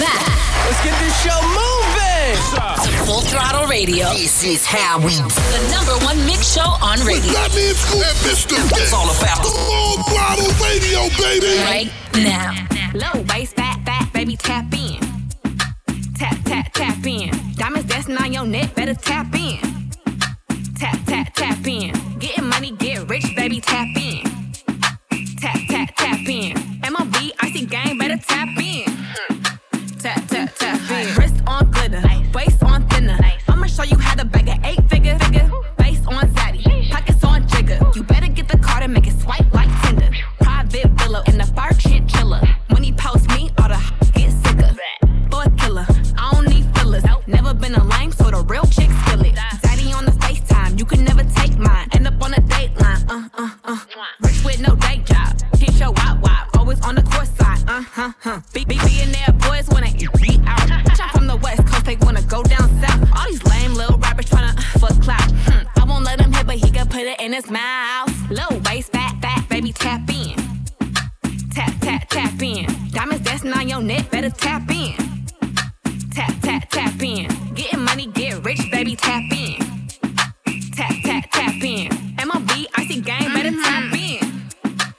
back. Let's get this show moving. To Full Throttle Radio. This is how we do. The number one mix show on radio. Batman Scoop and Mister Vince. It's all about the Full Throttle Radio, baby. Right now. Low waist, fat, fat, baby, tap in. Tap, tap, tap in. Diamonds dancing on your neck, better tap in. Tap, tap, tap in. Getting money, get rich, baby, tap in. Tap, tap, tap in. MLB, icy gang, better tap in. Tap, tap, tap in. Wrist on glitter, waist on thinner. I'ma show you how to bag an eight-figure. Base on zaddy, pockets on jigger. You better get the card and make it swipe like Tinder. Private villa in the fire shit chiller. Money post me, all the get sicker. Thought killer, I don't need fillers. Never been a lame, so the real chick feel it. Daddy on the FaceTime, you can never take mine. End up on a dateline, Rich with no day job, hit your wop wop. Always on the court side, Billionaire boys wanna eat out. Bitch, I'm from the West Coast, they wanna go down south. All these lame little rappers tryna fuck clout. I won't let him hit, but he can put it in his mouth. Low waist, fat, fat, baby, tap in. Tap, tap, tap in. Diamonds dancing on your neck, better tap in. Tap, tap, tap in. Getting money, get rich, baby, tap in. Tap, tap, tap in. MLB, icy gang, better tap in.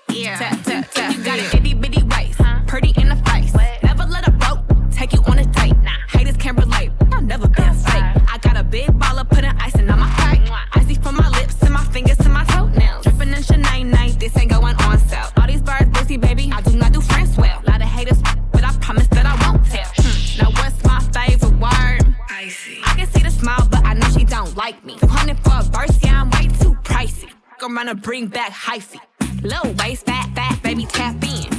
Yeah. Tap, tap, tap. You got an itty bitty waist, pretty in the face. What? Never let a broke take you on a date. Nah. Haters can't relate. I've never been fake. I got a big baller putting icing on my cake. Icy from my lips to my fingers to my toenails. Dripping in Shanae night, this ain't going on sale. All these birds busy, baby. I do not do friends well. Lot of haters, but I promise that I won't tell. Now what's my favorite word? Icy. I can see the smile, but I know she don't like me. 200 for a verse, yeah, I'm way too pricey. I'm gonna bring back hyphy. Low waist, fat, fat, baby, tap in.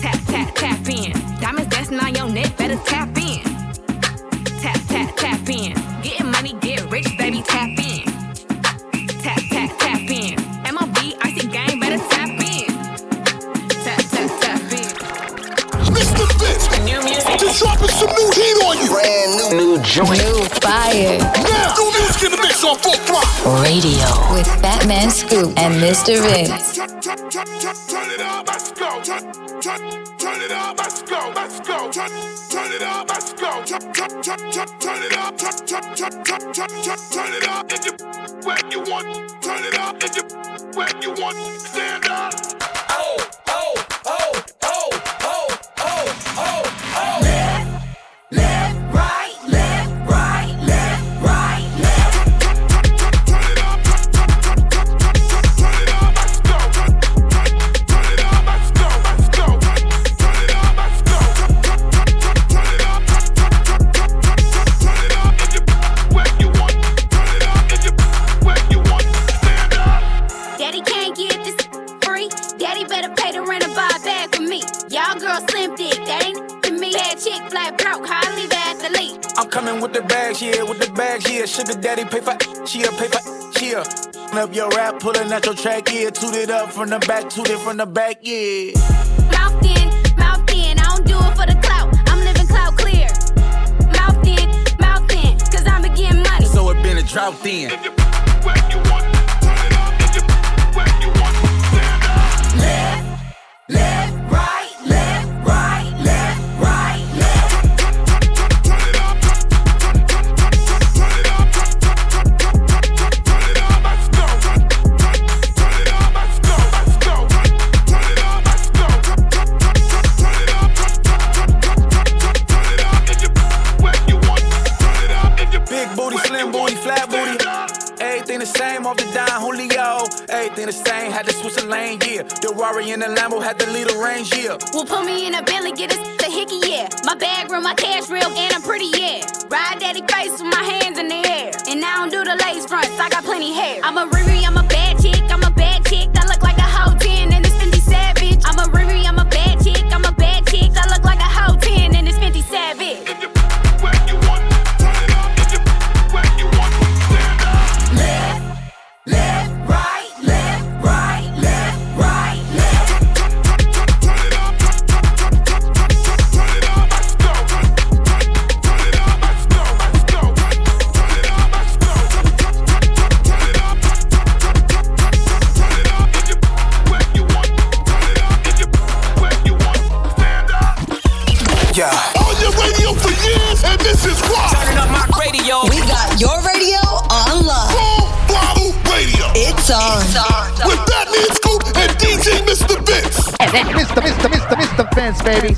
Tap, tap, tap in. Diamonds dancing on your neck, better tap in. Tap, tap, tap in. Getting money, get rich, baby, tap in. Tap, tap, tap in. MLB, icy gang, better tap in. Tap, tap, tap in. Mr. Vince, new music. Just dropping some new heat on you. Brand new joint. New fire. Now, new music in the mix on Full Throttle Radio. With Fatman Scoop and Mr. Vince. Turn it up, let's go. Turn it up, let's go. Let's go. Turn it up, let's go. Turn it up. Turn it up. If you where you want, turn it up. If you where you want, stand up. Oh, oh, oh, oh, oh, oh, oh, oh. Left, left, right, left, right, left, right, left. Turn it up. Turn it up. Let's go. Turn it up. Let's go. Let's go. Turn it up. Let's go. Turn it up. Turn it up. If you where you want, turn it up. If you where you want, stand up. Daddy can't get this free. Daddy better pay the rent and buy a bag for me. Y'all girls slim thick. That ain't to me. Bad chick flat broke. Hardly leave at the leak. I'm coming with the bags, yeah, with the bags, yeah. Sugar daddy pay for, yeah, pay for, yeah. Up your rap, pulling out your track, yeah. Toot it up from the back, toot it from the back, yeah. Mouth in, I don't do it for the clout. I'm living clout clear. Mouth in, cause I'ma getting money. So it been a drought then. If you where you want, turn it up. If you where you want, stand up. Left, left, right, left, right, left, right, left. Turn it up. Turn it up. Turn it up. Let's go. Turn it up. Let's go. Let's go. Turn it up. Let's go. Turn it up. Turn it up. If you where you want, turn it up. If you big booty, slim booty, flat booty. Everything the same off the dime, Julio. Everything the same, had to switch the lane, yeah. The Rari and the Lambo had to lead the range, yeah. Well, put me in a Bentley, get a hickey, yeah. My bag real, my cash real, and I'm pretty, yeah. Ride daddy face with my hands in the air. And I don't do the lace fronts, I got plenty hair. I'm a Riri, I'm a bad chick. I look like a hoe 10 and it's 50 Savage. I'm a Riri, I'm a bad chick. I look like a hoe 10 and it's 50 Savage. If you where you want, turn it up. If you where you want, stand up. Left, left, right, left, right, left, right, left. Turn it up. Turn it up. Let's go. Turn it up. Let's go. Let's go. Turn it up. Let's go. Turn it up. Turn it up. If you where you want, turn it up. If you where you want, stand up. Yeah. your radio for years, and this is why. Turning up my radio. We got your radio on lock. Full Throttle Radio. It's on. It's on. With Fatman Scoop and DJ Mister Vince. Mister Vince, baby.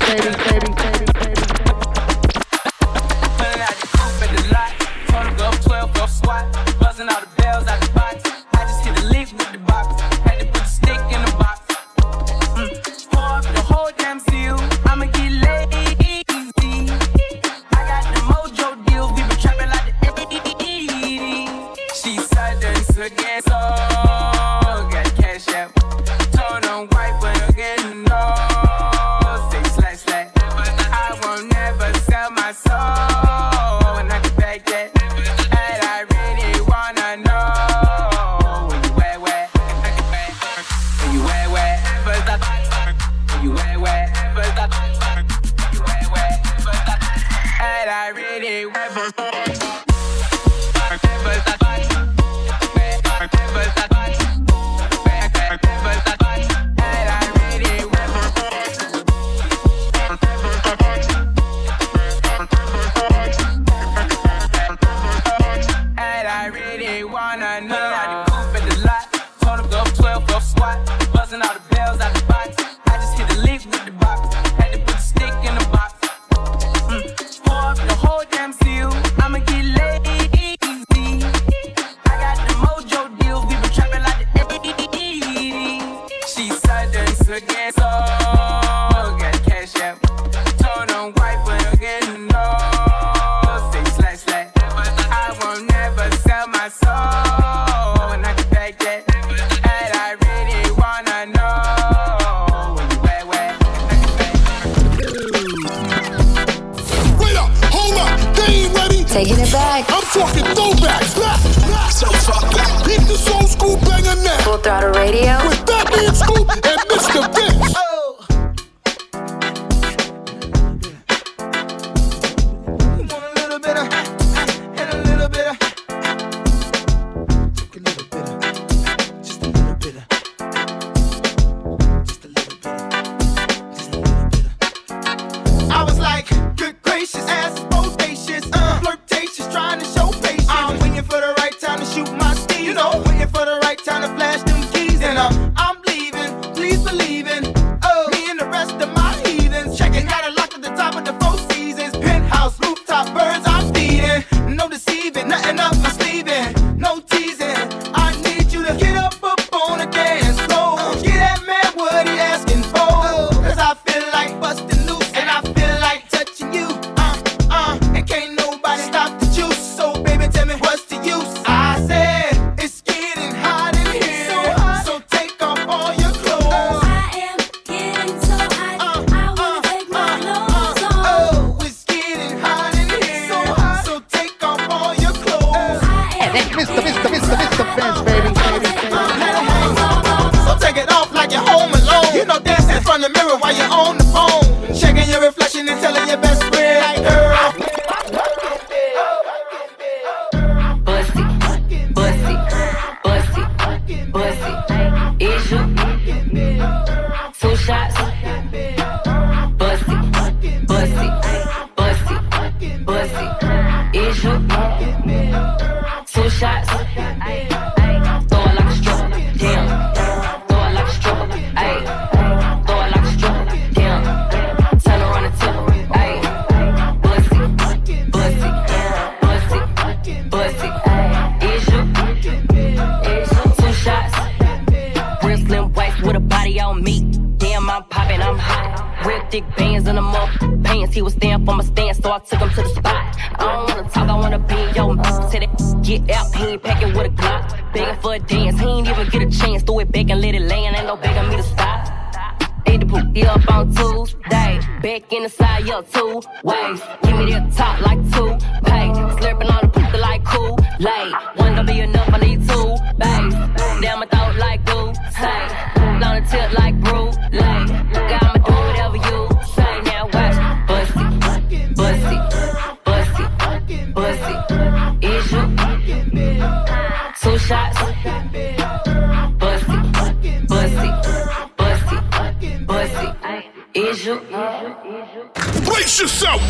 Brace yourself. Yo.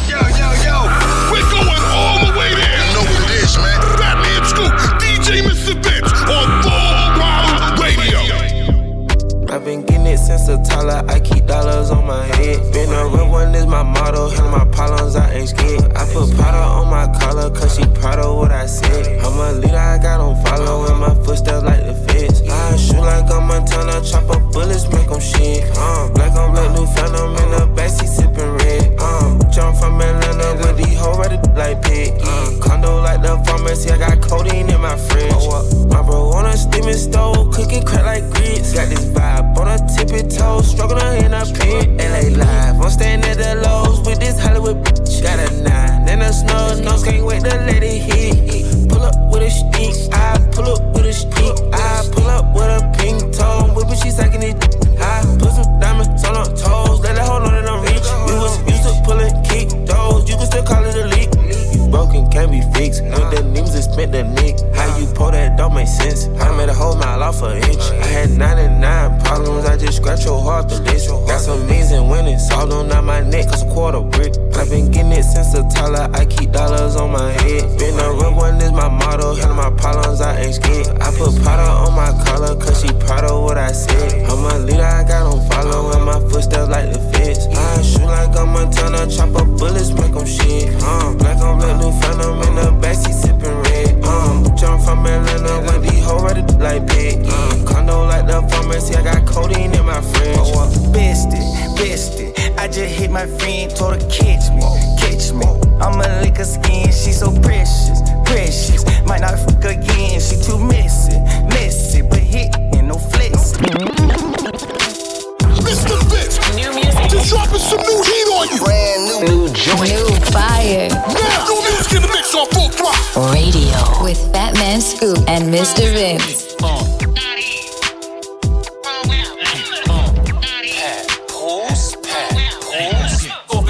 We're going all the way there. You know what it is, man. Fatman Scoop, DJ Mister Vince on Full Throttle Radio. I've been getting it since a toddler. I keep dollars on my head. Been a real one is my motto. Handle my problems, I ain't scared. I put powder on my collar, cause she proud of what I said. I'm a leader, I got on follow in my footsteps like the feds. I shoot like I'm Montana, chop up bullets, make them shit. Black on black, new phantom in the backseat, sipping red. Jump from Atlanta with these hoes ready like pig. Condo like the pharmacy, I got codeine in my fridge. My bro on a steaming stove, cooking crack like grits. Got this vibe on a tippy toe, struggling in a pit. L.A. live, I'm staying at the lows with this Hollywood bitch. Got a nine and a snug nose, can't wait to let it hit. Pull up with a stick, I pull up with a stick. I pull up with a pink toe, whippin' she sucking it. I put some diamonds on her toes, let her hold on that I'm rich. We was used to pulling kick those, you can still call it a leak. You broken, can't be fixed, with the names and spent the nick. How you pull that don't make sense, I made a whole mile off an inch. I had 99 problems, I just scratched your heart to this. Got some means and winning, solved them out my neck, cause a quarter brick. I've been getting it since a toddler, I keep dollars on my head. Been a real one is my motto, handle my problems, I ain't scared. I put powder on my collar, cause she proud of what I said. I'm a leader, I got on follow in my footsteps like the feds. I shoot like I'm Montana, chop up bullets, make them shit. Black on black, new phantom in the backseat, sipping red. Jump from Atlanta, when these hoes ready like big. Condo like the pharmacy, I got codeine in my fridge. Bested, I just hit my friend, told her catch me. I'ma lick her skin, she so precious. Might not fuck again, she too messy, but hitting, no flex. Mr. Vince, new music, just dropping some new heat on you. Brand new joint, new fire. Now, new music in the mix on Full Throttle Radio with Fatman Scoop and Mr. Vince.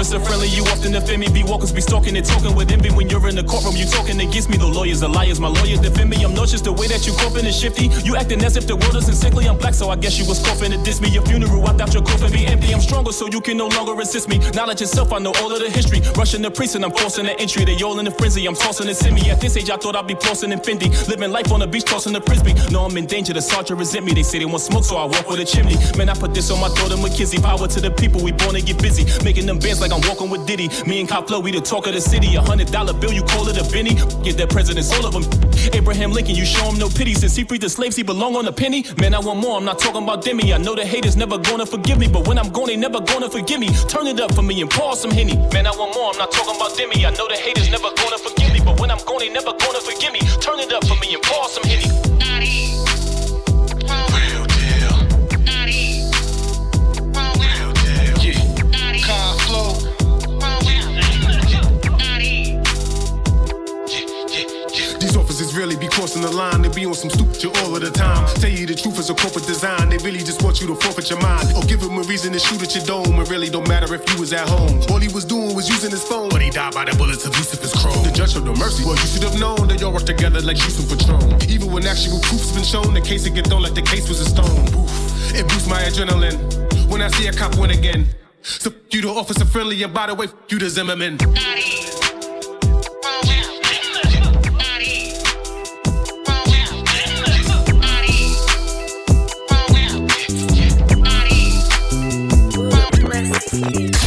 So friendly, you often offend me. Be walkers be stalking and talking with envy. When you're in the courtroom, you talking against me. The lawyers are liars, my lawyers defend me. I'm nauseous the way that you coping is shifty. You acting as if the world isn't sickly. I'm black, so I guess you was coughing to diss me. Your funeral, I thought your coffin be empty. I'm stronger, so you can no longer resist me. Knowledge itself, I know all of the history. Rushing the priest and I'm forcing the entry. They all in a frenzy, I'm tossing and semi. At this age, I thought I'd be flossing and Fendi. Living life on the beach, tossing the frisbee. No, I'm in danger, the sergeant resent me. They say they want smoke, so I walk with a chimney. Man, I put this on my throat and McKizzy. Power to the people, we born to get busy. Making them bands like I'm walking with Diddy. Me and Cop Flow, we the talk of the city. $100 bill, you call it a Benny. Get that president's all of them. Abraham Lincoln, you show him no pity. Since he freed the slaves, he belong on a penny. Man, I want more, I'm not talking about Demi. I know the haters never gonna forgive me, but when I'm gone, they never gonna forgive me. Turn it up for me and pour some Henny. Man, I want more, I'm not talking about Demi. I know the haters never gonna forgive me, but when I'm gone, they never gonna forgive me. Turn it up for me and pour some Henny. Really be crossing the line, they be on some stupid shit all of the time. Tell you the truth is a corporate design, they really just want you to forfeit your mind. Or give them a reason to shoot at your dome, it really don't matter if you was at home. All he was doing was using his phone, but he died by the bullets of Lucifer's chrome. The judge showed no mercy, well you should have known that y'all work together like Juice and Patron. Even when actual proof's been shown, the case it get thrown like the case was a stone. Oof, it boosts my adrenaline, when I see a cop win again. So f*** you the officer friendly, and by the way f*** you the Zimmerman.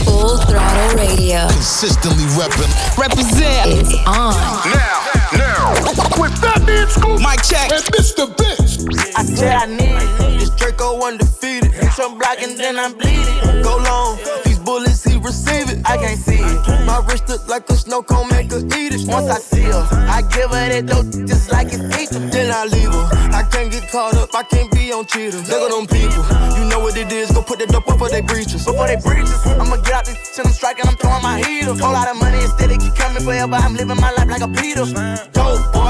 Full Throttle Radio. Consistently reppin'. Represent. It's on. Now. With Fatman Scoop. Mic check. And Mr. Bitch. I said I need it. This Draco undefeated. Hit some block and then I'm bleeding. Go long. These bullets, he receive it. I can't see it. My wrist look like a snow cone, make her eat it. Once I see her, I give her that dope just like it's eaten. Then I leave her. I can't get caught up. I can't be on cheaters. Look at them people. You know what it is, go put that dope up before they breach us. I'ma get out this till I'm striking, I'm throwing my heat up. Whole lot of money instead, it keep coming forever. I'm living my life like a Peter. Dope, boy.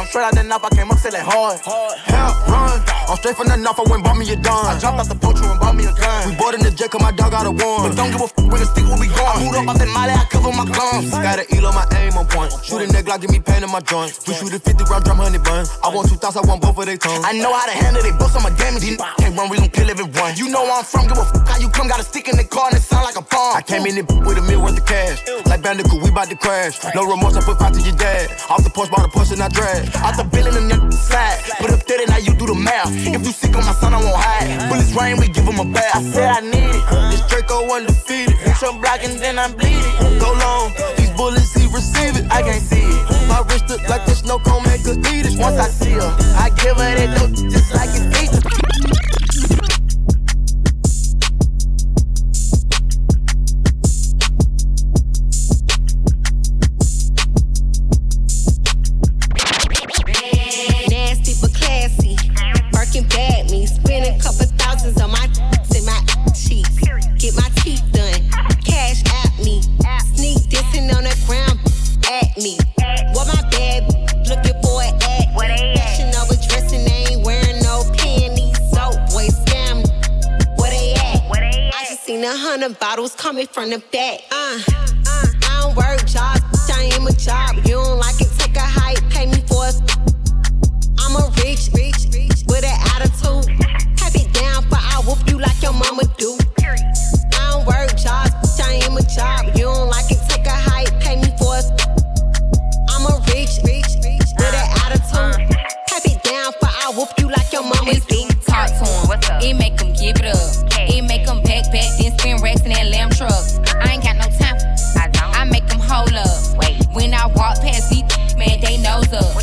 I'm straight out the knife, I came up selling hard. Help, run. I'm straight from the knife, I went and bought me a gun. I dropped out the poacher and bought me a gun. We bought in the jet, cause my dog got a one. But don't give a fuck with a stick, where we going. I moved up out that molly, I cover my guns. Gotta eat on my aim on point. Shoot a neck like give me pain in my joint. We shoot a 50 round, drum 100 bun. I want two thoughts, I want both of their tongues. I know how to handle they books, I'm a damage. These can't run, we gon' kill everyone. You know where I'm from, give a fuck how you come. Got a stick in the car and it sound like a bomb. I came in it with a meal worth of cash. Like Bandicoot, we bout to crash. No remorse, I put five to your dad. Off the porch, bought a Porsche and I drag. Out the building and the side. Put up 30, now you do the math. If you sick on my son, I won't hide. Bullets rain, we give him a bath. I said I need it. This Draco undefeated. Trump blocking, then I'm bleeding. Go long, these bullets, he receive it. I can't see it. My wrist look like this snow cone man could eat it. Once I see her, I give her that dope just like it's eating. Bad me, spend a couple thousands on my in my cheeks. Get my teeth done, cash at me. Sneak dissing on the ground at me. What my bad looking for an act. Fashion over dressing, they ain't wearing no panties. So boy scam, where they at? I just seen 100 bottles coming from the back. I don't work jobs, I am a job. You don't like it, take a hike, pay me for a. I'm a rich. With an attitude, tap it down, but I whoop you like your mama do. I don't work jobs, I am a job. You don't like it, take a hike, pay me for it. I'm a rich with an attitude. Tap it down, but I whoop you like your mama do. Talk to him, it make him give it up. It make him back, then spin racks in that lamb truck. I ain't got no time, I make him hold up. When I walk past these, man, they nose up.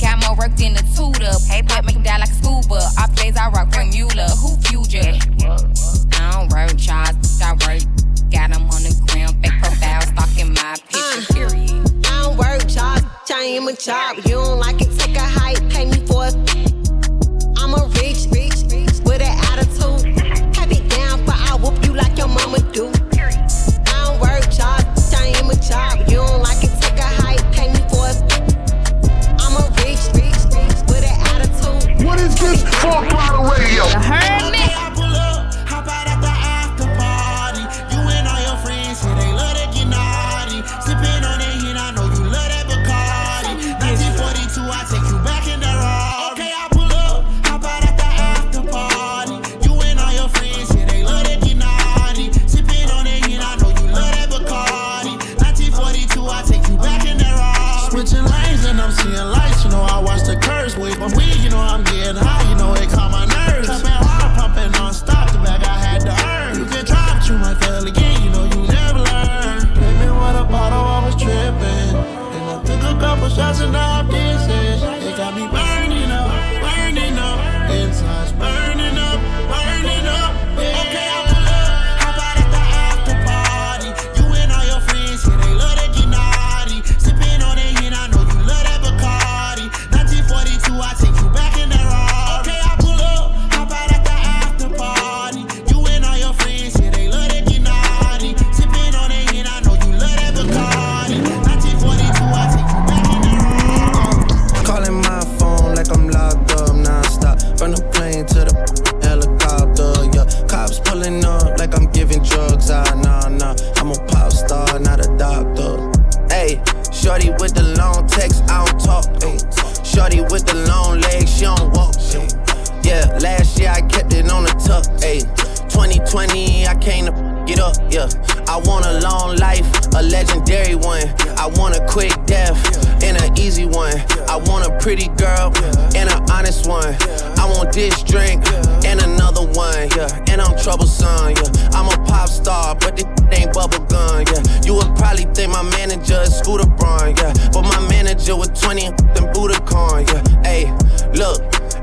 Got more work than a tutor. Hey, but make him die like a scuba. Off days I rock from Mueller. Who future? I don't work, y'all. I work. Got him on the ground. Fake profile stalking my picture. Period. I don't work, y'all. I am a job. You don't like it, take a hike. Pay me for it. I'm a rich with an attitude. Tap it down, but I whoop you like your mama do. I don't work, y'all. I am a job. You don't like it, take a hike. Pay me for it. What is this? Full Throttle Radio. You heard me. I pull up, hop out at the after party. You and all your friends say they love to get naughty. Sipping on that hit, I know you love that Bacardi. 1942, I take you back in the Rory. Okay, I pull up, hop out at the after party. You and all your friends say they love to get naughty. Sipping on that hit, I know you love that Bacardi. 1942, I take you back in the Rory. Switching lanes and I'm seeing lights. You know I watch the curves with my weed. You know I'm getting high, you know it caught my nerves. I've been hard, pumping non-stop, the bag I had to earn. You can drop, you might fail again, you know you never learn. Baby, with a bottle, I was tripping. And I took a couple shots and now I'm dizzy. It got me burning up, inside's burning up, yeah. Okay, I pull up, hop out at the after party. You and all your friends here, they love to get naughty. Sipping on that hit, I know you love that Bacardi. 1942, I take you back. Shorty with the long text, I don't talk. Shorty with the long legs, she don't walk. Yeah, last year I kept it on the tuck. 2020, I came to get up. Yeah, I want a long life, a legendary one. I want a quick death and an easy one. I want a pretty girl and an honest one. I want this drink and another one. Yeah, and I'm troublesome. Yeah, I'm a pop star, but this ain't bubblegum. Yeah, you would probably think my manager is Scooter Braun. Yeah, but my manager was 20 and Budokan. Yeah, ayy, look,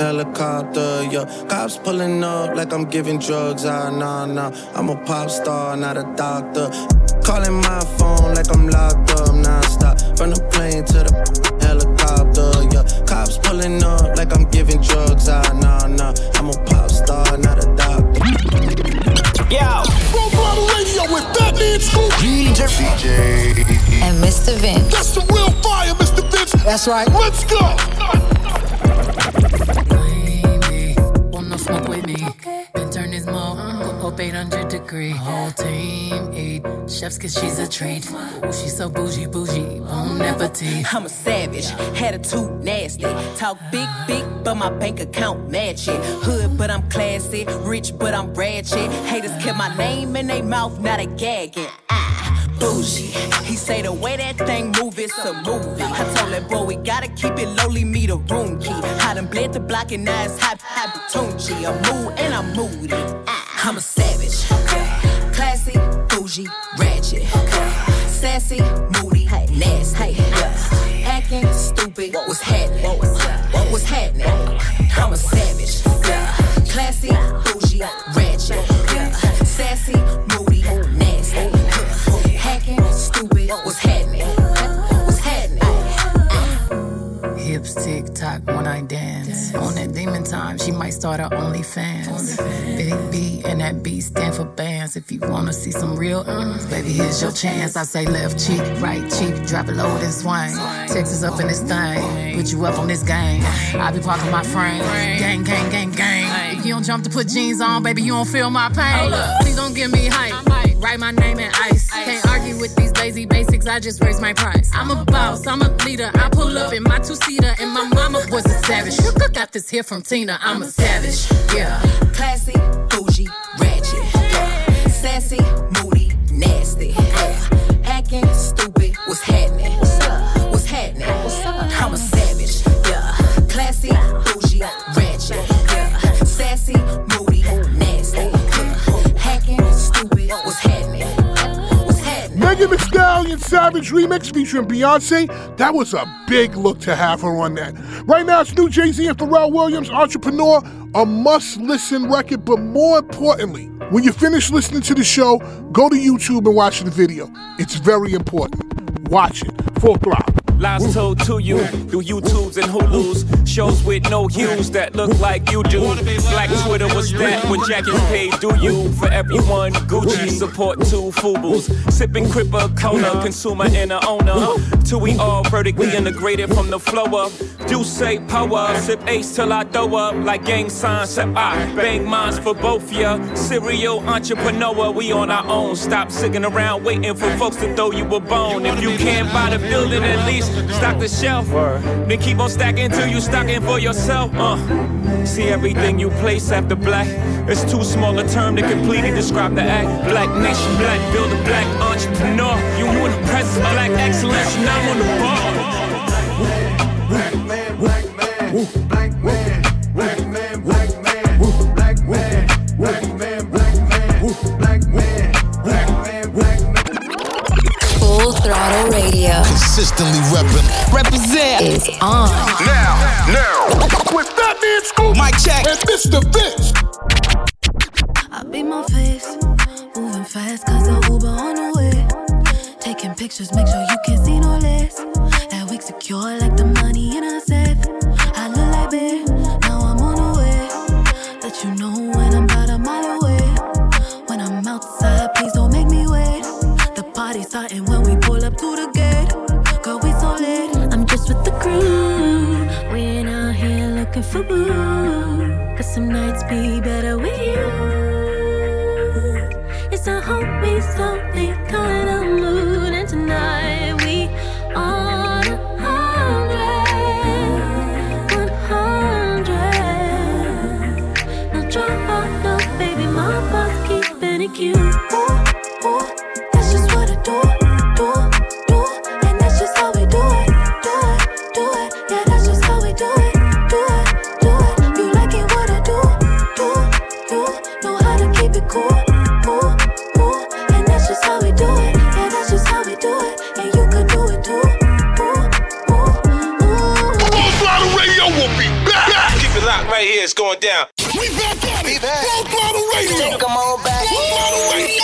helicopter, yeah. Cops pulling up like I'm giving drugs, ah, nah, nah. I'm a pop star, not a doctor. Calling my phone like I'm locked up, non-stop. From the plane to the helicopter, yeah. Cops pulling up like I'm giving drugs, ah, nah, nah. I'm a pop star, not a doctor. Yo! Full Throttle Radio with Fatman Scoop, DJ and Mr. Vince. That's the real fire, Mr. Vince. That's right. Let's go! Baby, wanna smoke with me? Okay. Been turn this mo up 800 degree. Whole team eat chefs 'cause she's a treat. Ooh, she's so bougie, bougie, won't never teeth. I'm a savage, attitude nasty. Talk big, big, but my bank account match it. Hood, but I'm classy. Rich, but I'm ratchet. Haters kept my name in they mouth, now they gagging. Bougie. He say the way that thing move, it's a movie. I told that boy we gotta keep it lowly, me the room key. I done bled the block and now it's hot Tunchi. I'm mood and I'm moody. I'm a savage, okay. Classy, bougie, ratchet, okay. Sassy, moody, hey. Nasty, hey. Yeah. Acting stupid, what was happening? What was happening? I'm a savage, yeah. Classy, bougie, ratchet, yeah. Sassy, moody, nasty. Stupid, what's happening? What's happening? Hips tick tock when I dance. On that demon time, she might start her OnlyFans. Big B and that B stand for bands. If you wanna see some real baby, here's your chance. I say left cheek, right cheek, drop it low and swing. Texas up in this thing, put you up on this game. I be parking my frame, gang, gang, gang, gang. If you don't jump to put jeans on, baby, you don't feel my pain. Please don't give me hype. Write my name in ice. Can't argue with these lazy basics, I just raise my price. I'm a boss, I'm a leader. I pull up in my two-seater, and my mama was a savage. Got this here from Tina, I'm a savage. Yeah. Classy, bougie, ratchet. Yeah. Sassy, moody, nasty. Yeah. Hacking, stupid, what's happening? What's happening? I'm a savage. Yeah. Classy, bougie, ratchet. Yeah. Sassy, moody, nasty. Stupid, what's happening? What's happening? Megan Thee Stallion Savage Remix featuring Beyoncé. That was a big look to have her on that. Right now, it's new Jay-Z and Pharrell Williams, Entrepreneur, a must-listen record. But more importantly, when you finish listening to the show, go to YouTube and watch the video. It's very important. Watch it. Full Throttle. Lies told to you through YouTubes and Hulus. Shows with no hues that look like you do. Black Twitter was that when jackets paid do you. For everyone, Gucci support two Fubus. Sipping Crippa Cola, consumer and a owner. Till we all vertically integrated from the flow up. You say power, sip ace till I throw up. Like gang signs, except I bang mines for both ya. Serial entrepreneur, we on our own. Stop sitting around waiting for folks to throw you a bone. If you can't buy the building, at least stock the shelf. Then keep on stacking till you stocking for yourself. See everything you place after black. It's too small a term to completely describe the act. Black nation, black builder, black entrepreneur. You want to press black excellence, and I'm on the bar. Black man, black man, black man, black man, black man, black man, black man, black man, black man, black man, black man. Full Throttle Radio. Consistently reppin'. Represent. Is on. Now. With Fatman Scoop. Mic check. And Mr. Vince. I beat my face. Moving fast 'cause I Uber on the way. Taking pictures, make sure you can see no less. That wig secure like the money in a safe. I look like bitch. Now I'm on the way. Let you know when I'm about a mile away. When I'm outside, please don't make me wait. The party's starting when we pull up to the gate. Girl, we so lit. I'm just with the crew. We're out here looking for boo. 'Cause some nights be better with you. It's a hope we slowly calling a mood. And tonight we on 100, 100. No trouble, no baby, my boss keeping it cute. Cool, and that's just how we do it. Yeah, that's just how we do it. Yeah, it's going down. We back at it. Full Throttle Radio. Take 'em all back.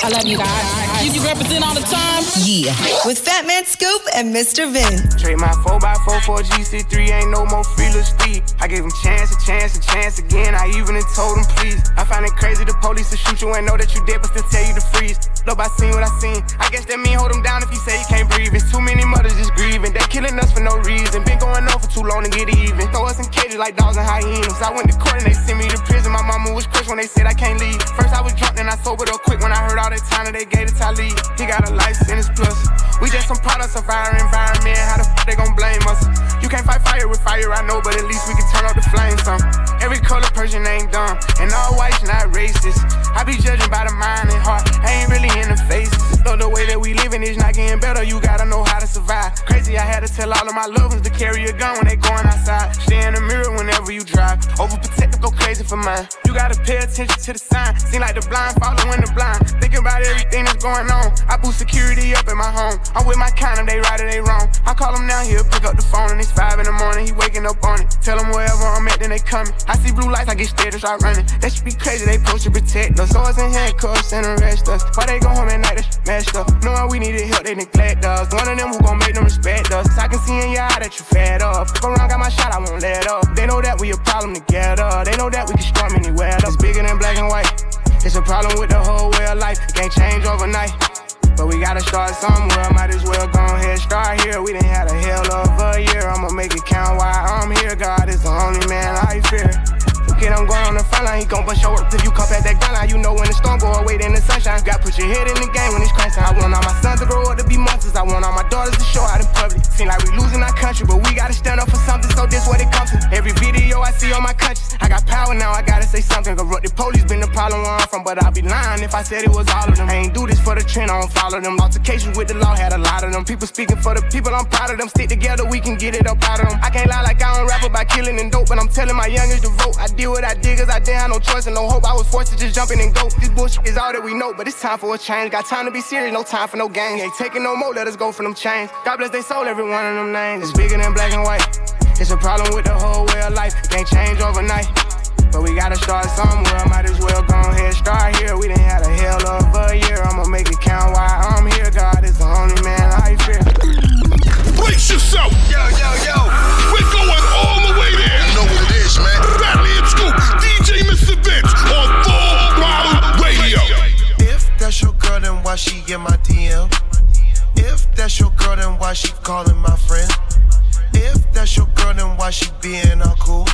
I love you guys. You can represent all the time. Yeah. With Fatman Scoop and Mr. Vince. Trade my 4x4 for a GC3. Ain't no more free little street. I gave him chance again. I even told him please. I find it crazy the police to shoot you and know that you dead, but still tell you to freeze. Look, I seen what I seen. I guess that mean hold him down if you say you can't breathe. It's too many mothers just grieving. They killing us for no reason. Been going on for too long to get even. Throw us in cages like dogs and hyenas. I went to court and they sent me to prison. My mama was crushed when they said I can't leave. First I was drunk, then I sobered up quick. When I heard all that time that they gave it to Ali. He got a life sentence plus. We just some products of our environment. How the f*** they gon' blame us? You can't fight fire with fire, I know, but at least we can turn off the flames some. Every color person ain't dumb, and all whites not racist. I be judging by the mind and heart, I ain't really in the faces. Though the way that we living is not getting better, you gotta know how to survive. Crazy, I had to tell all of my loved ones to carry a gun when they going outside. Stay in the mirror whenever you drive. Overprotective, go crazy for mine. You gotta pay attention to the sign. Seem like the blind following the blind. Thinking about everything that's going on. I boost security up at my home. I'm with my kind of they right or they wrong. I call him now, he'll pick up the phone. And it's 5 a.m, he waking up on it. Tell him wherever I'm at, then they coming. I see blue lights, I get scared and start running. That should be crazy, they supposed to protect us. So it's in handcuffs and arrest us. Why they go home at night, that shit messed up. Knowing we needed help, they neglect us. One of them who gon' make them respect us. I can see in your eye that you fed up. If around got my shot, I won't let up. They know that we a problem together. They know that we can storm anywhere else. It's bigger than black and white. It's a problem with the whole way of life. It can't change overnight. But we gotta start somewhere. Might as well go ahead, start here. We done had a hell of a year. I'ma make it count while I'm here. God is the only man I fear. Kid, I'm going on the front line. He gon' bust your work till you come past that grind line. You know when the storm go away, then the sunshine. Gotta put your head in the game when it's crashing. I want all my sons to grow up to be monsters. I want all my daughters to show out in public. Seem like we losing our country, but we gotta stand up for something. So this what it comes to. Every video I see on my conscience. I got power now, I gotta say something. Corrupted police been the problem where I'm from, but I'd be lying if I said it was all of them. I ain't do this for the trend, I don't follow them. Altercations with the law had a lot of them. People speaking for the people, I'm proud of them. Stick together, we can get it up out of them. I can't lie like I don't rap about killing and dope, but I'm telling my youngers to vote. I did what I did cause I didn't have no choice and no hope. I was forced to just jump in and go. This bullshit is all that we know, but it's time for a change. Got time to be serious, no time for no games. Ain't taking no more, let us go for them chains. God bless they soul, every one of them names. It's bigger than black and white. It's a problem with the whole way of life. It can't change overnight. But we gotta start somewhere. Might as well go ahead, start here. We done had a hell of a year. I'ma make it count while I'm here. God is the only man I fear. Brace yourself. Yo. We're going all the way there. You know what it is, man. Batman Scoop, DJ Mister Vince on Full Throttle Radio. If that's your girl, then why she in my DM? If that's your girl, then why she calling my friend? If that's your girl, then why she being all cool?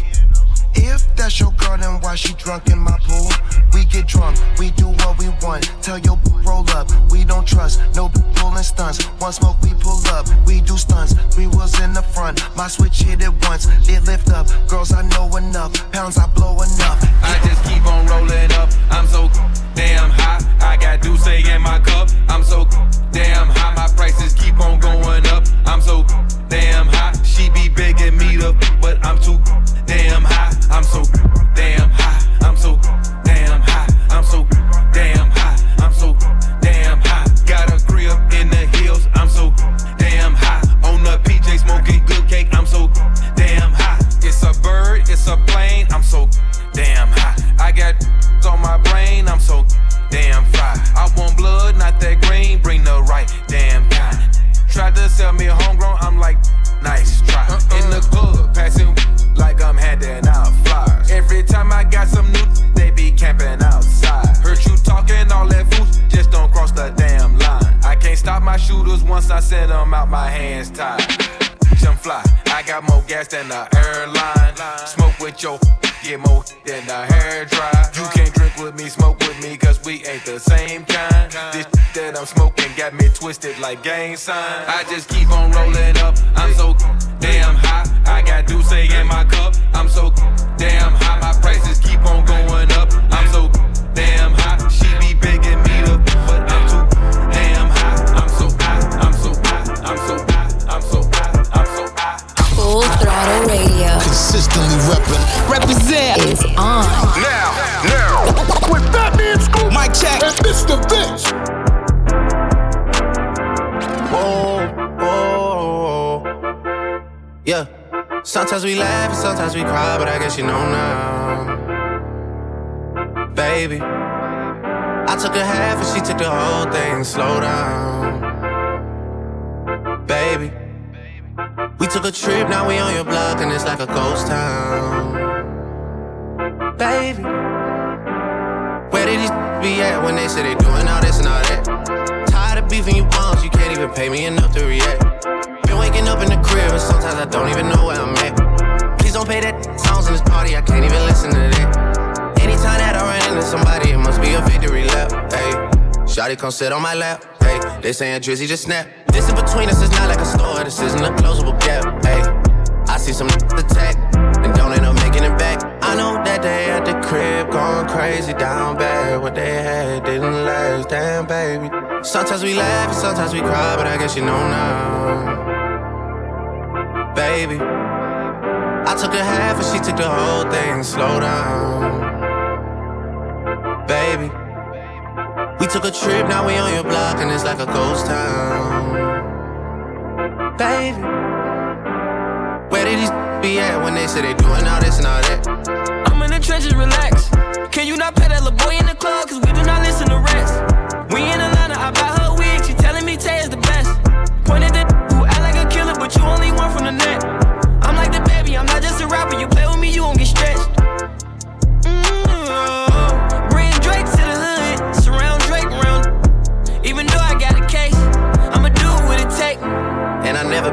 If that's your girl, then why she drunk in my pool? We get drunk, we do what we want. Tell your roll up, we don't trust. No pulling stunts, one smoke we pull up. We do stunts, we was in the front. My switch hit it once, it lift up. Girls, I know enough, pounds I blow enough. I just keep on rolling up. I'm so damn high, I got Douce in my cup. I'm so damn high, my prices keep on going up. I'm so damn high, she be begging me to, but I'm too damn high. I'm so damn high, I'm so damn high, I'm so damn high, I'm so damn high. Got a crib in the hills, I'm so damn high. On the PJ smoking good cake, I'm so damn high. It's a bird, it's a plane, I'm so damn high. I got on my brain, I'm so damn fly. I want blood, not that green, bring the right damn kind. Tried to sell me homegrown, I'm like, nice try. In the club, passing like I'm handing out flyers. Every time I got some new, they be camping outside. Heard you talking all that food, just don't cross the damn line. I can't stop my shooters once I send them out, my hands tied. Jump fly, I got more gas than the airline. Smoke with your, get more than the hair dry. You can't drink with me, smoke with me, cause we ain't the same kind. This that I'm smoking got me twisted like gang signs. I just keep on rolling up, I'm so damn high. I got Douce in my cup, I'm so damn high. My prices keep on going up, I'm so damn high. She be begging me to, but I'm too damn high. I'm so high, I'm so high, I'm so high, I'm so high, I'm so high. Full Throttle Radio. Consistently reppin'. Represent. It's on. Now. With Batman Scoop. Mic check. And Mr. Vince. Yeah, Sometimes we laugh and sometimes we cry, but I guess you know now. Baby, I took a half and she took the whole thing. Slow down, baby. We took a trip, now we on your block and it's like a ghost town, baby. Where did these be at when they say they doing all this and all that? Tired of beefing you bums, you can't even pay me enough to react. Been waking up in the crib and sometimes I don't even know where I'm at. Please don't play that songs in this party, I can't even listen to that. Anytime that I run into somebody, it must be a victory lap, hey. Shawty come sit on my lap, hey. They saying Drizzy just snap. This in between us is not like a store, this isn't a closable gap, hey. I see some attack and don't end up making it back. I know that they at the crib going crazy down bad. What they had didn't last, damn baby. Sometimes we laugh and sometimes we cry, but I guess you know now. Baby, I took a half and she took the whole thing. Slow down, baby. We took a trip, now we on your block and it's like a ghost town, baby. Where did these be at when they say they doing all this and all that? I'm in the trenches, relax. Can you not pet that little boy in the club? Cause we do not listen to rats. We in Atlanta, I buy her wig. She telling me Tay is the best. Pointed the but you only one from the net. I'm like the baby, I'm not just a rapper. You play with me, you won't get stretched. Mm-hmm. Bring Drake to the hood, surround Drake around. Even though I got a case, I'ma do what it take. And I never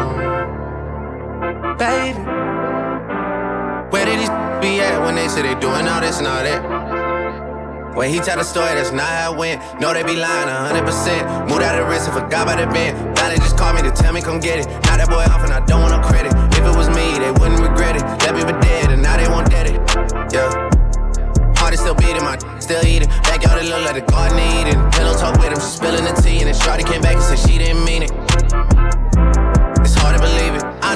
baby. Where did these be at when they say they doing all this and all that? When he tell the story, that's not how it went. No, they be lying 100%. Moved out of the wrist and forgot about the bend. Finally just called me to tell me come get it. Now that boy off and I don't want no credit. If it was me, they wouldn't regret it. Left me for dead and now they want dead it. Yeah. Heart is still beating, my still eating. Backyard it look like the garden eating. Pillow talk with him, she spilling the tea. And then shawty came back and said she didn't mean it. It's hard to believe it. I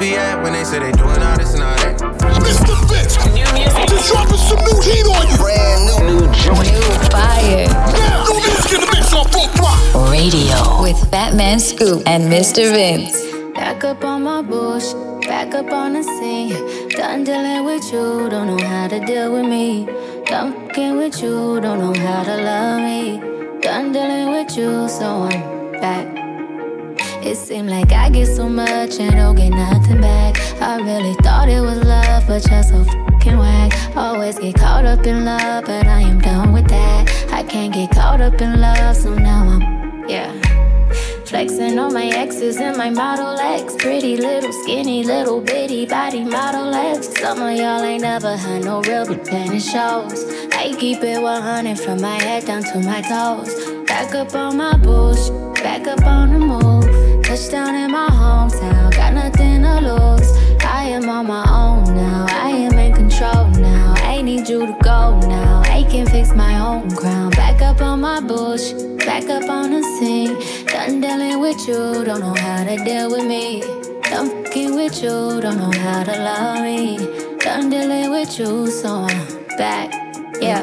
be at when they say they doing all this and all that? Mr. Vince, just dropping some new heat on you. Brand new joint, new fire. Now, new music in the mix on Full Throttle Radio with Fatman Scoop and Mr. Vince. Back up on my bush, back up on the scene. Done dealing with you, don't know how to deal with me. Done fucking with you, don't know how to love me. Done dealing with you, so I'm back. It seemed like I get so much and don't get nothing back. I really thought it was love, but you're so fucking whack. Always get caught up in love, but I am done with that. I can't get caught up in love, so now I'm, yeah. Flexing on my exes and my Model X. Pretty little skinny, little bitty body Model X. Some of y'all ain't never had no real but then it shows. I keep it 100 from my head down to my toes. Back up on my bullshit, back up on the move. Touchdown in my hometown, got nothing to lose. I am on my own now, I am in control now. I need you to go now, I can fix my own crown. Back up on my bush, back up on the scene. Done dealing with you, don't know how to deal with me. Done fucking with you, don't know how to love me. Done dealing with you, so I'm back, yeah.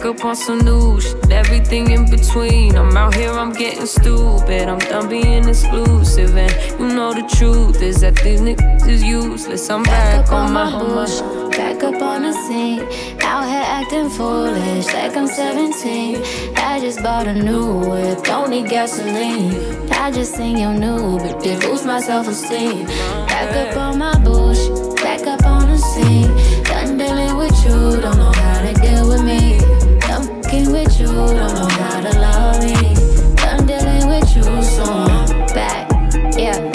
back up on some new shit. Everything in between. I'm out here, I'm getting stupid. I'm done being exclusive. And you know the truth is that these niggas is useless. I'm back on my bush. Back up on the scene. Out here acting foolish like I'm 17. I just bought a new whip, don't need gasoline. I just seen your new, but did boost my self-esteem. Back up on my bush. Back up on the scene. Done dealing with you, don't know how to deal with me. Done fucking with you, don't know how to love me. Done dealing with you, so I'm back, yeah.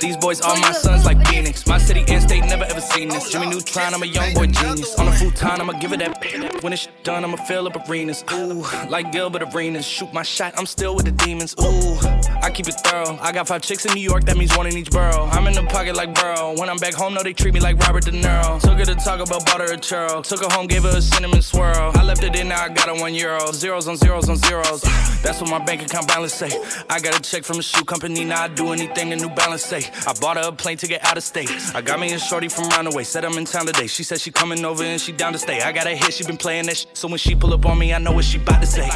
These boys are my sons like Phoenix. My city and state never ever seen this. Jimmy Neutron, I'm a young boy genius. On a futon, I'ma give it that. When it's done, I'ma fill up arenas. Ooh, like Gilbert Arenas. Shoot my shot, I'm still with the demons. Ooh, I keep it thorough. I got 5 chicks in New York, that means 1 in each borough. I'm in the pocket like Burrow. When I'm back home, no, they treat me like Robert De Niro. Took her to Taco Bell, bought her a churl. Took her home, gave her a cinnamon swirl. I left it in, now I got a €1. Zeros on zeros on zeros. That's what my bank account balance say. I got a check from a shoe company, now I do anything a New Balance say. I bought her a plane ticket out of state. I got me a shorty from Runaway. Said I'm in town today. She said she coming over and she down to stay. I got her hit, she been playing that shit. So when she pull up on me, I know what she bout to say.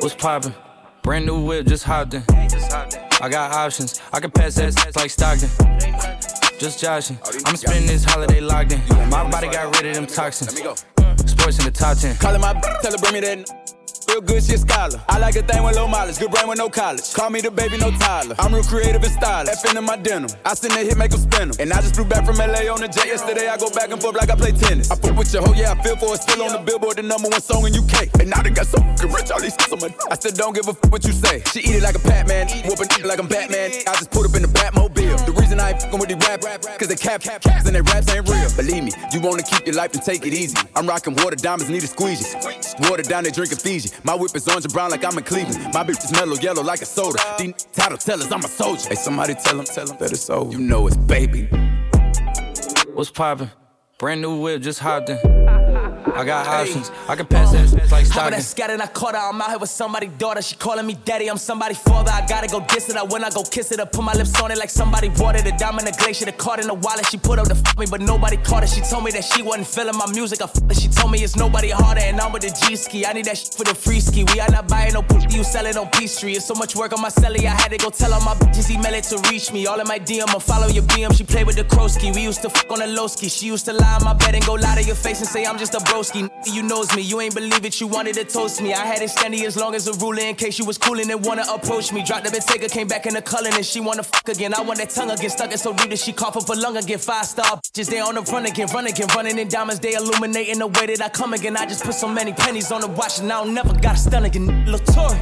What's poppin'? Brand new whip, just hopped in. I got options. I can pass that like Stockton. Just joshin'. I'm spending this holiday locked in. My body got rid of them toxins. Sports in the top 10. Callin' my b***h, tell her bring me that. Real good, she a scholar. I like a thing with low mileage, good brain with no college. Call me the baby, no Tyler. I'm real creative and stylish. F in my denim. I send that hit, make them spin them. And I just flew back from L.A. on the jet yesterday. I go back and forth like I play tennis. I fuck with your hoe, yeah, I feel for it. Still on the Billboard, the #1 song in UK. And now they got so fucking rich, all these kids on my. I said, don't give a fuck what you say. She eat it like a Pac-Man, whoop it like I'm Batman. I just put up in the Batmobile. The reason I ain't fucking with the rap, cause they caps and they raps ain't real. Believe me, you wanna keep your life and take it easy. I'm rocking water diamonds, need a squeegee. Water down, they drinking Fiji. My whip is orange and brown like I'm in Cleveland. My bitch is mellow yellow like a soda. These title tellers, I'm a soldier. Hey, somebody tell him that it's over. You know it's baby. What's poppin'? Brand new whip, just hopped in. I got options. I can pass that like Stockton. I scattered, I caught her. I'm out here with somebody's daughter. She calling me daddy. I'm somebody's father. I gotta go diss it. When I go kiss it, I put my lips on it like somebody watered. A diamond, a glacier, the card in the wallet. She put up the fuck me, but nobody caught it. She told me that she wasn't feeling my music. I fucked it. She told me it's nobody harder, and I'm with the G ski. I need that shit for the free ski. We are not buying no pussy. You sell it on P-Street. It's so much work on my celly. I had to go tell all my bitches email it to reach me. All in my DM, I follow your BM. She played with the crow ski. We used to fuck on the low ski. She used to lie in my bed and go lie to your face and say I'm just a bro. You knows me, you ain't believe it, you wanted to toast me. I had it standing as long as a ruler in case you was coolin' and wanna approach me. Dropped up and take her, came back in the Cullen and she wanna fuck again. I want that tongue again, stuck in so deep that she cough up a lung again. 5-star bitches, they on the run again, running in diamonds, they illuminating the way that I come again. I just put so many pennies on the watch and I don't never got a stun again. Latour.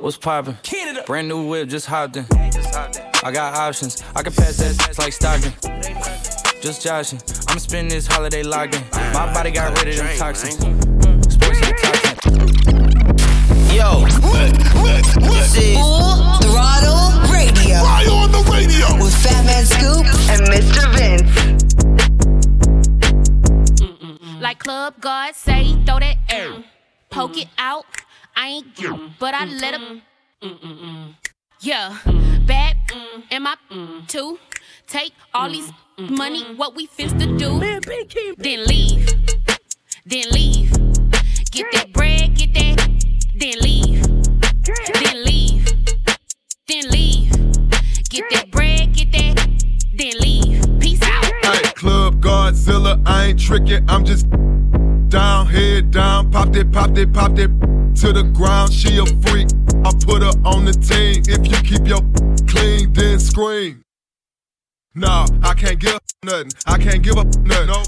What's poppin'? Canada. Brand new whip, just hopped in. I got options, I can pass that like Stockton. Just joshin', I'm spending this holiday locked in. My body got rid of them toxins. Sports and toxins. Yo, this is Full Throttle Radio. Right on the radio with Fatman Scoop and Mr. Vince. Like club guards say, throw that poke it out. I ain't but I let him. Yeah, bad and my too. Take all these money, what we finna do. Man, then leave, Get that bread, get that, then leave, then leave, get that bread, get that, then leave. Peace out. I ain't Club Godzilla, I ain't tricking, I'm just down, head down, popped it to the ground. She a freak, I put her on the team. If you keep your clean, then scream. Nah, I can't give a nothing.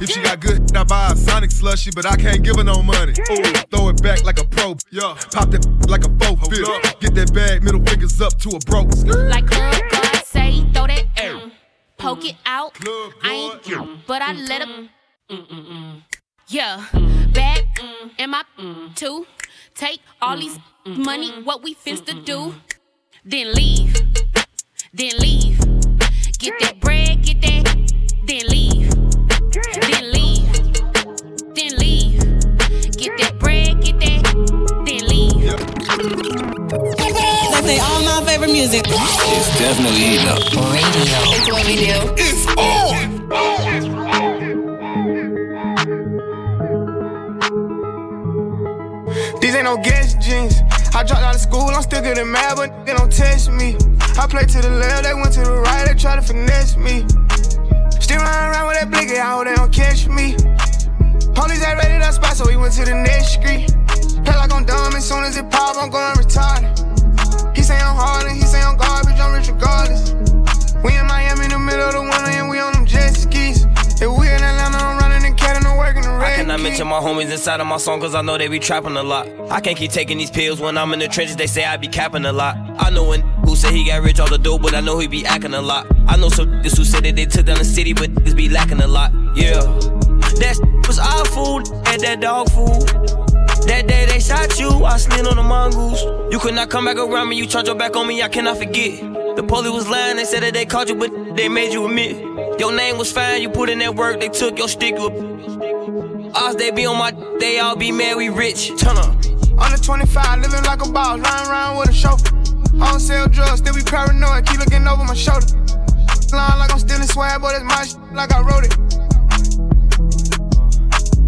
If she got good, I buy a Sonic slushy, but I can't give her no money. Ooh, throw it back like a pro. Yeah, pop that like a 450. Get that bag, middle fingers up to a broke. Like club God say, throw that poke it out. Club I ain't but I let him. Yeah, bag and my too. Take all these money, what we finna do. Then leave, Get that bread, get that, then leave, then leave, get that bread, get that. favorite music. It's definitely heating up. Radio. It's what we do. It's on. These ain't no guess jeans. I dropped out of school, I'm still getting mad, but they don't test me. I played to the left, they went to the right, they try to finesse me. Still running around with that blicky, I hope they don't catch me. Police had raided that spot, so we went to the next street. Play like I'm dumb, as soon as it pop, I'm going retarded. He say I'm hard and he say I'm garbage, I'm rich regardless. We in Miami, in the middle of the winter, and we on them jet skis. If we in Atlanta, I'm running and catting the work in the red. I cannot mention my homies inside of my song, cause I know they be trapping a lot. I can't keep taking these pills when I'm in the trenches, they say I be capping a lot. I know when who say he got rich all the dope, but I know he be acting a lot. I know some niggas who said that they took down the city, but niggas be lacking a lot. Yeah, that was our food and that dog food. That day they shot you, I slid on the mongoose. You could not come back around me, you turned your back on me, I cannot forget. The police was lying, they said that they caught you, but they made you admit. Your name was fine, you put in that work, they took your stick. Oz, they be on my, they all be mad, we rich. Turn up. Under 25, living like a boss, lying around with a chauffeur. I don't sell drugs, still be paranoid, keep looking over my shoulder. Lying like I'm stealing swag, but it's my shit, like I wrote it.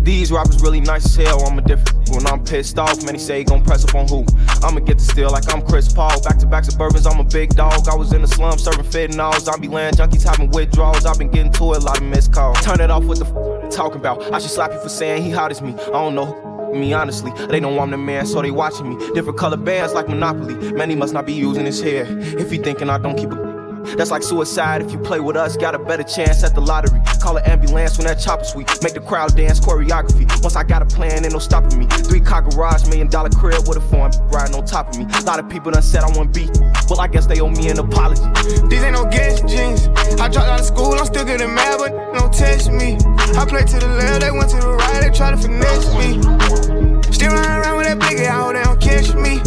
These rappers really nice as hell, I'm a different. When I'm pissed off, many say he gon' press up on who. I'ma get to steal like I'm Chris Paul. Back-to-back Suburbans, I'm a big dog. I was in the slum serving fentanyl. Zombie land junkies having withdrawals. I've been getting to a lot of missed calls. Turn it off, what the f*** talking about? I should slap you for saying he hot as me. I don't know who me, honestly. They know I'm the man, so they watching me. Different color bands like Monopoly. Many must not be using his hair. If he thinking I don't keep a that's like suicide. If you play with us, got a better chance at the lottery. Call an ambulance when that chopper sweep. Make the crowd dance choreography. Once I got a plan, ain't no stopping me. 3-car garage, $1 million crib with a foreign riding on top of me. A lot of people done said I want beat. Well, I guess they owe me an apology. These ain't no guess jeans. I dropped out of school, I'm still getting mad, but don't test me. I played to the left, they went to the right, they try to finesse me. Still running around with that biggie, I hope they don't catch me.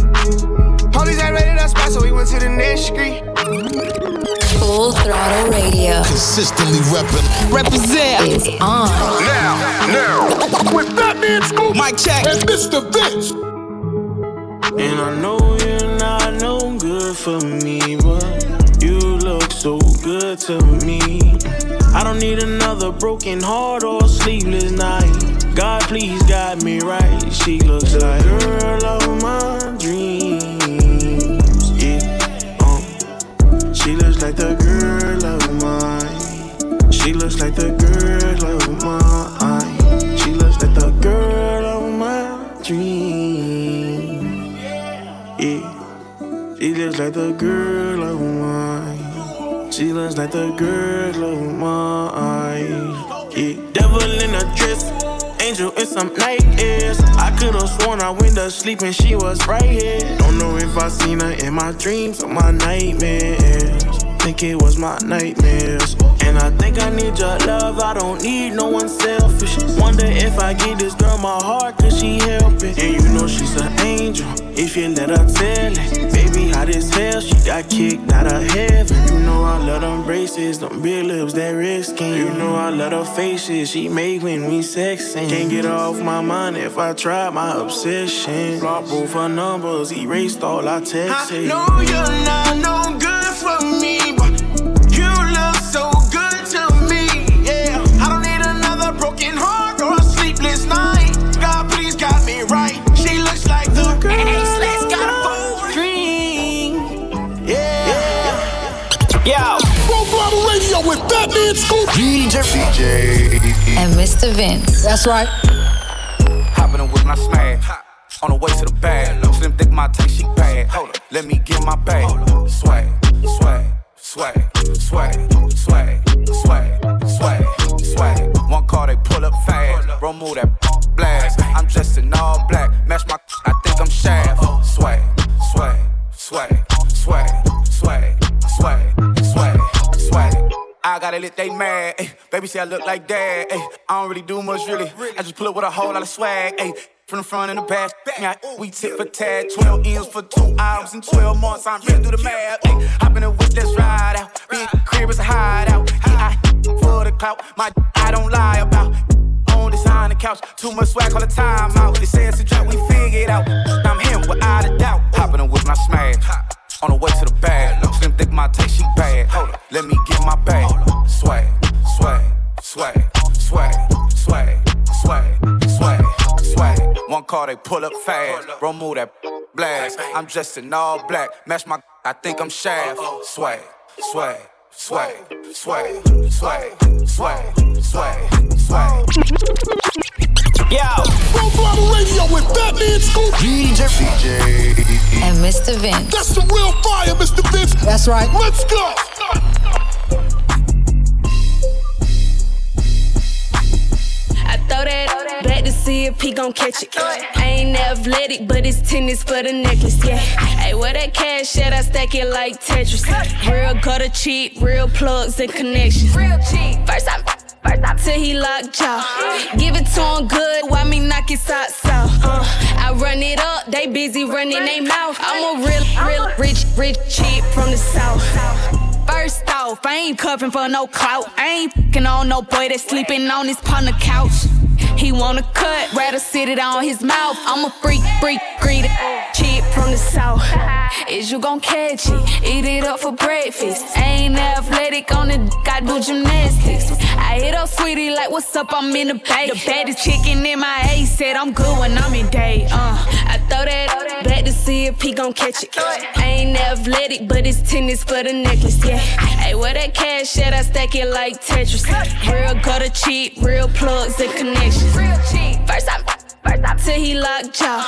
Police had raided that spot, so we went to the next street. Full Throttle Radio. Consistently reppin'. Represent. Is on. Now. With Fatman Scoop. Mic check. And Mr. Vince. And I know you're not no good for me, but you look so good to me. I don't need another broken heart or sleepless night. God, please guide me right. She looks like the girl of my dreams. She looks like the girl of mine. She looks like the girl of mine. She looks like the girl of my dreams. Yeah. She looks like the girl of mine. She looks like the girl of mine. Yeah. Devil in a dress. Angel in some nightmares. I could've sworn I went to sleep and she was right here. Don't know if I seen her in my dreams or my nightmares. Think it was my nightmares. And I think I need your love, I don't need no one selfish. Wonder if I give this girl my heart, could she help it? And you know she's an angel, if you let her tell it. Baby hot as hell, she got kicked out of heaven. You know I love them braces, them big lips, that red skin. You know I love her faces she made when we sexin'. Can't get her off my mind if I try my obsession. Block both her numbers, erased all I texts. I know you're not no good for me, but you look so good to me, yeah. I don't need another broken heart or a sleepless night. God, please got me right. She looks like the girl that's got a full dream, yeah. Yo, Full Throttle Radio with Fatman Scoop, DJ, and Mr. Vince. That's right. Hopping in with my smash. On the way to the bag, slim thick my taste, she bad. Hold up, let me get my bag. Swag, swag, swag, swag, swag, swag, swag, swag. One car they pull up fast, bro move that blast. I'm dressed in all black, match my. I think I'm Shaft. Swag, swag, swag, swag, swag, swag, swag, swag. I gotta let they mad. Ay, baby say I look like dad. Ay, I don't really do much really. I just pull up with a whole lot of swag. Ay. From the front and the back, we tip for tag. 12 M's for 2 hours and 12 months. I'm ready to do the math. Hop in the whip, let's ride out. Big crib is a hideout. I for the clout, my I don't lie about. On this high on the couch, too much swag all the time out. They say it's a drop, we figure it out. I'm him without a doubt. Hopping in with my smash. On the way to the back. take, she bad. Hold up, let me get my bag. Swag, swag, swag, swag, swag, swag, swag, swag. One car, they pull up fast. Bro, move that blast. I'm dressed in all black. Match my, I think I'm Shaft. Swag, swag, swag, swag, swag, swag, swag, swag. Yo, Full Throttle Radio with Fatman Scoop, DJ, and Mr. Vince. That's the real fire, Mr. Vince. That's right. Let's go. I throw that back to see if he gon' catch it. I ain't athletic, but it's tennis for the necklace, yeah. Hey, where that cash at? I stack it like Tetris. Real gutter cheap, real plugs and connections. Real cheap. First I'm till he locked y'all. Give it to him good, why me knock his socks off? I run it up, they busy running their mouth. I'm a real rich chick from the south. First off, I ain't cuffing for no clout. I ain't fucking on no boy that's sleeping on his partner couch. He wanna cut, rather sit it on his mouth. I'm a freak, greedy chick from the south. Is you gon' catch it? Eat it up for breakfast. I ain't athletic on the dick, I do gymnastics. I hit up Sweetie like, what's up, I'm in the bay. The baddest chicken in my A said I'm good when I'm in day. I throw that back to see if he gon' catch it. I ain't athletic, but it's tennis for the necklace, yeah. Hey, where that cash at? I stack it like Tetris. Real gutter cheap, real plugs and connections. Real cheap. First I'm till he locked y'all.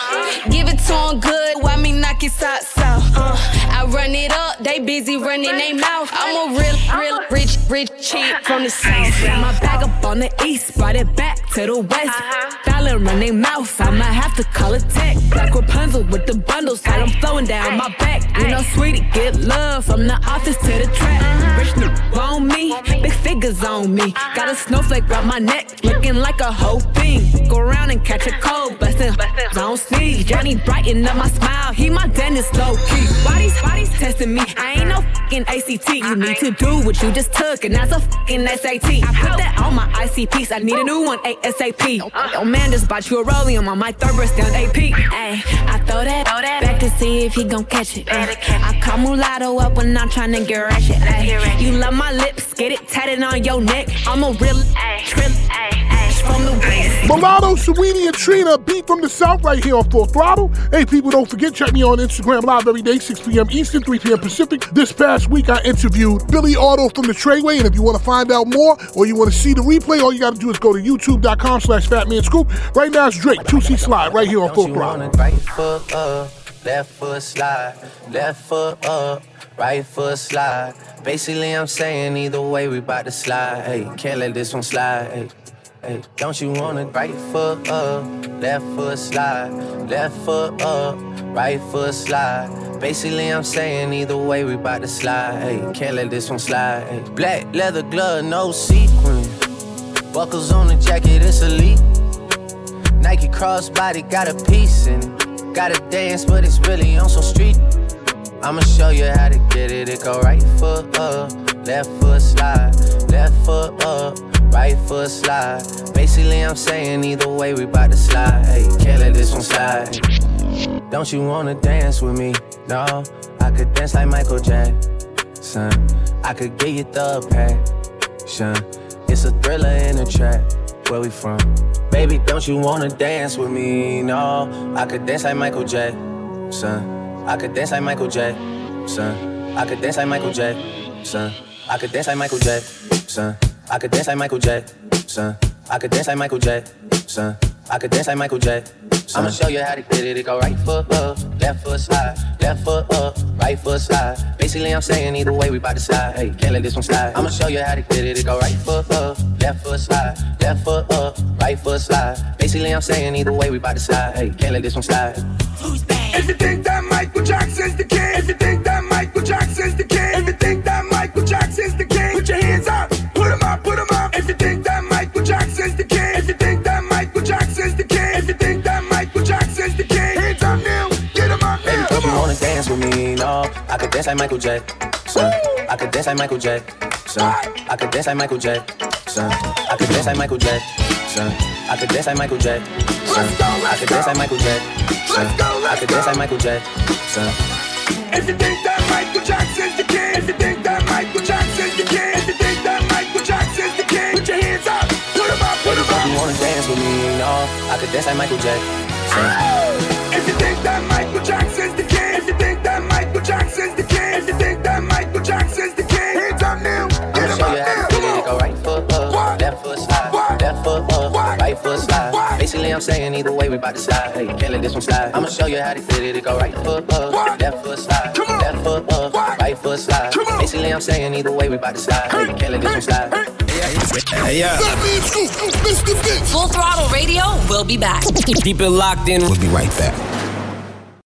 Give it to him good, why me knock his socks off? I run it up, they busy running their mouth. I'm a real rich chick from the south. Slam my bag up on the east, brought it back to the west. Dollar run their mouth, I might have to call a tech. Black Rapunzel with the bundles, got them flowing down my back. You know, Sweetie, get love from the office to the track. Rich nigga on me, big figures on me. Got a snowflake round my neck, looking like a whole thing. Go around and catch a cold, bustin', don't see. Johnny brighten up my smile, he my dentist low-key. Bodies testing me, I ain't no f***ing ACT. You need to do what you just took, and that's a f***ing SAT. I put that on my ICPs, I need a new one, ASAP. Oh man, just bought you a rolling on my third breast down AP. Ay, I throw that back to see if he gon' catch it. I call Mulatto up when I'm tryna get ratchet. Ay, you love my lips, get it tatted on your neck. I'm a real trip from the west. Mulatto, Saweetie, and Trina, beat from the south right here on Full Throttle. Hey, people, don't forget, check me on Instagram live every day, 6 p.m. Eastern, 3 p.m. Pacific. This past week, I interviewed Billy Otto from the Treyway, and if you want to find out more or you want to see the replay, all you got to do is go to youtube.com/fatmanscoop. Right now, it's Drake, 2C Slide, right here on Full Throttle. Right foot up, left foot slide, left foot up, right foot slide. Basically, I'm saying either way, we about to slide. Hey, can't let this one slide, hey. Hey, don't you wanna right foot up, left foot slide, left foot up, right foot slide. Basically, I'm saying either way, we bout to slide. Hey, can't let this one slide. Hey. Black leather glove, no sequin. Buckles on the jacket, it's elite. Nike crossbody, got a piece in it. Gotta dance, but it's really on some street. I'ma show you how to get it. It go right foot up, left foot slide, left foot up, right foot slide. Basically, I'm saying either way, we bout to slide. Hey, can't let this one slide. Don't you wanna dance with me? No, I could dance like Michael Jackson. I could get you the passion. It's a thriller in a trap. Where we from? Baby, don't you wanna dance with me? No, I could dance like Michael Jackson. I could dance like Michael Jackson. I could dance like Michael Jackson. I could dance like Michael Jackson. I could dance like Michael Jackson. I could dance like Michael Jackson. I could dance like Michael Jackson. I'ma show you how to get it. It go right foot up, left foot slide, left foot up, right foot slide. Basically, I'm saying either way, we bout to slide. Hey, can't let this one slide. I'ma show you how to get it. It go right foot up, left foot slide, left foot up, right foot slide. Basically, I'm saying either way, we bout to slide. Hey, can't let this one slide. Who's bad? If you think that Michael Jackson's the king, if you think that Michael Jackson's the king, if you think that Michael Jackson's the king, put your hands up. Put 'em up. If you think that Michael Jackson's the king, if you think that Michael Jackson's the king, if you think that Michael Jackson's the king, hands up now, get 'em up now. Baby, don't you wanna dance with me? No, I could dance like Michael Jackson. I could dance like Michael Jackson. I could dance like Michael Jackson. I could dance like Michael Jackson. I could dance like Michael Jackson. I could dance like Michael Jackson. I could dance like Michael Jackson. If you think that Michael Jackson's the king, if you think that Michael Jackson's the king, if you think that Michael Jackson's the king, put your hands up, put them up, put them up. You wanna dance with me? No, I could dance like Michael Jackson. Oh. If you think that Michael Jackson's the king, if you think that Michael Jackson's the king, if you think that Michael Jackson's the king, hands up now, get them up now. Go right foot up, what? Left foot slide, what? Left foot up, what? Right foot slide. What? Basically, I'm saying either way, we about to slide. Hey, can't let this one slide. I'ma show you how to fit it. It go right foot up, what? Left foot slide, come on. Left foot up, what? Right foot slide. Come on. Basically, I'm saying either way, we about to slide. Hey, can't let this one slide. Hey, yeah. Fatman Scoop, Mr. Vince. Full Throttle Radio, we'll be back. Keep it locked in. We'll be right back.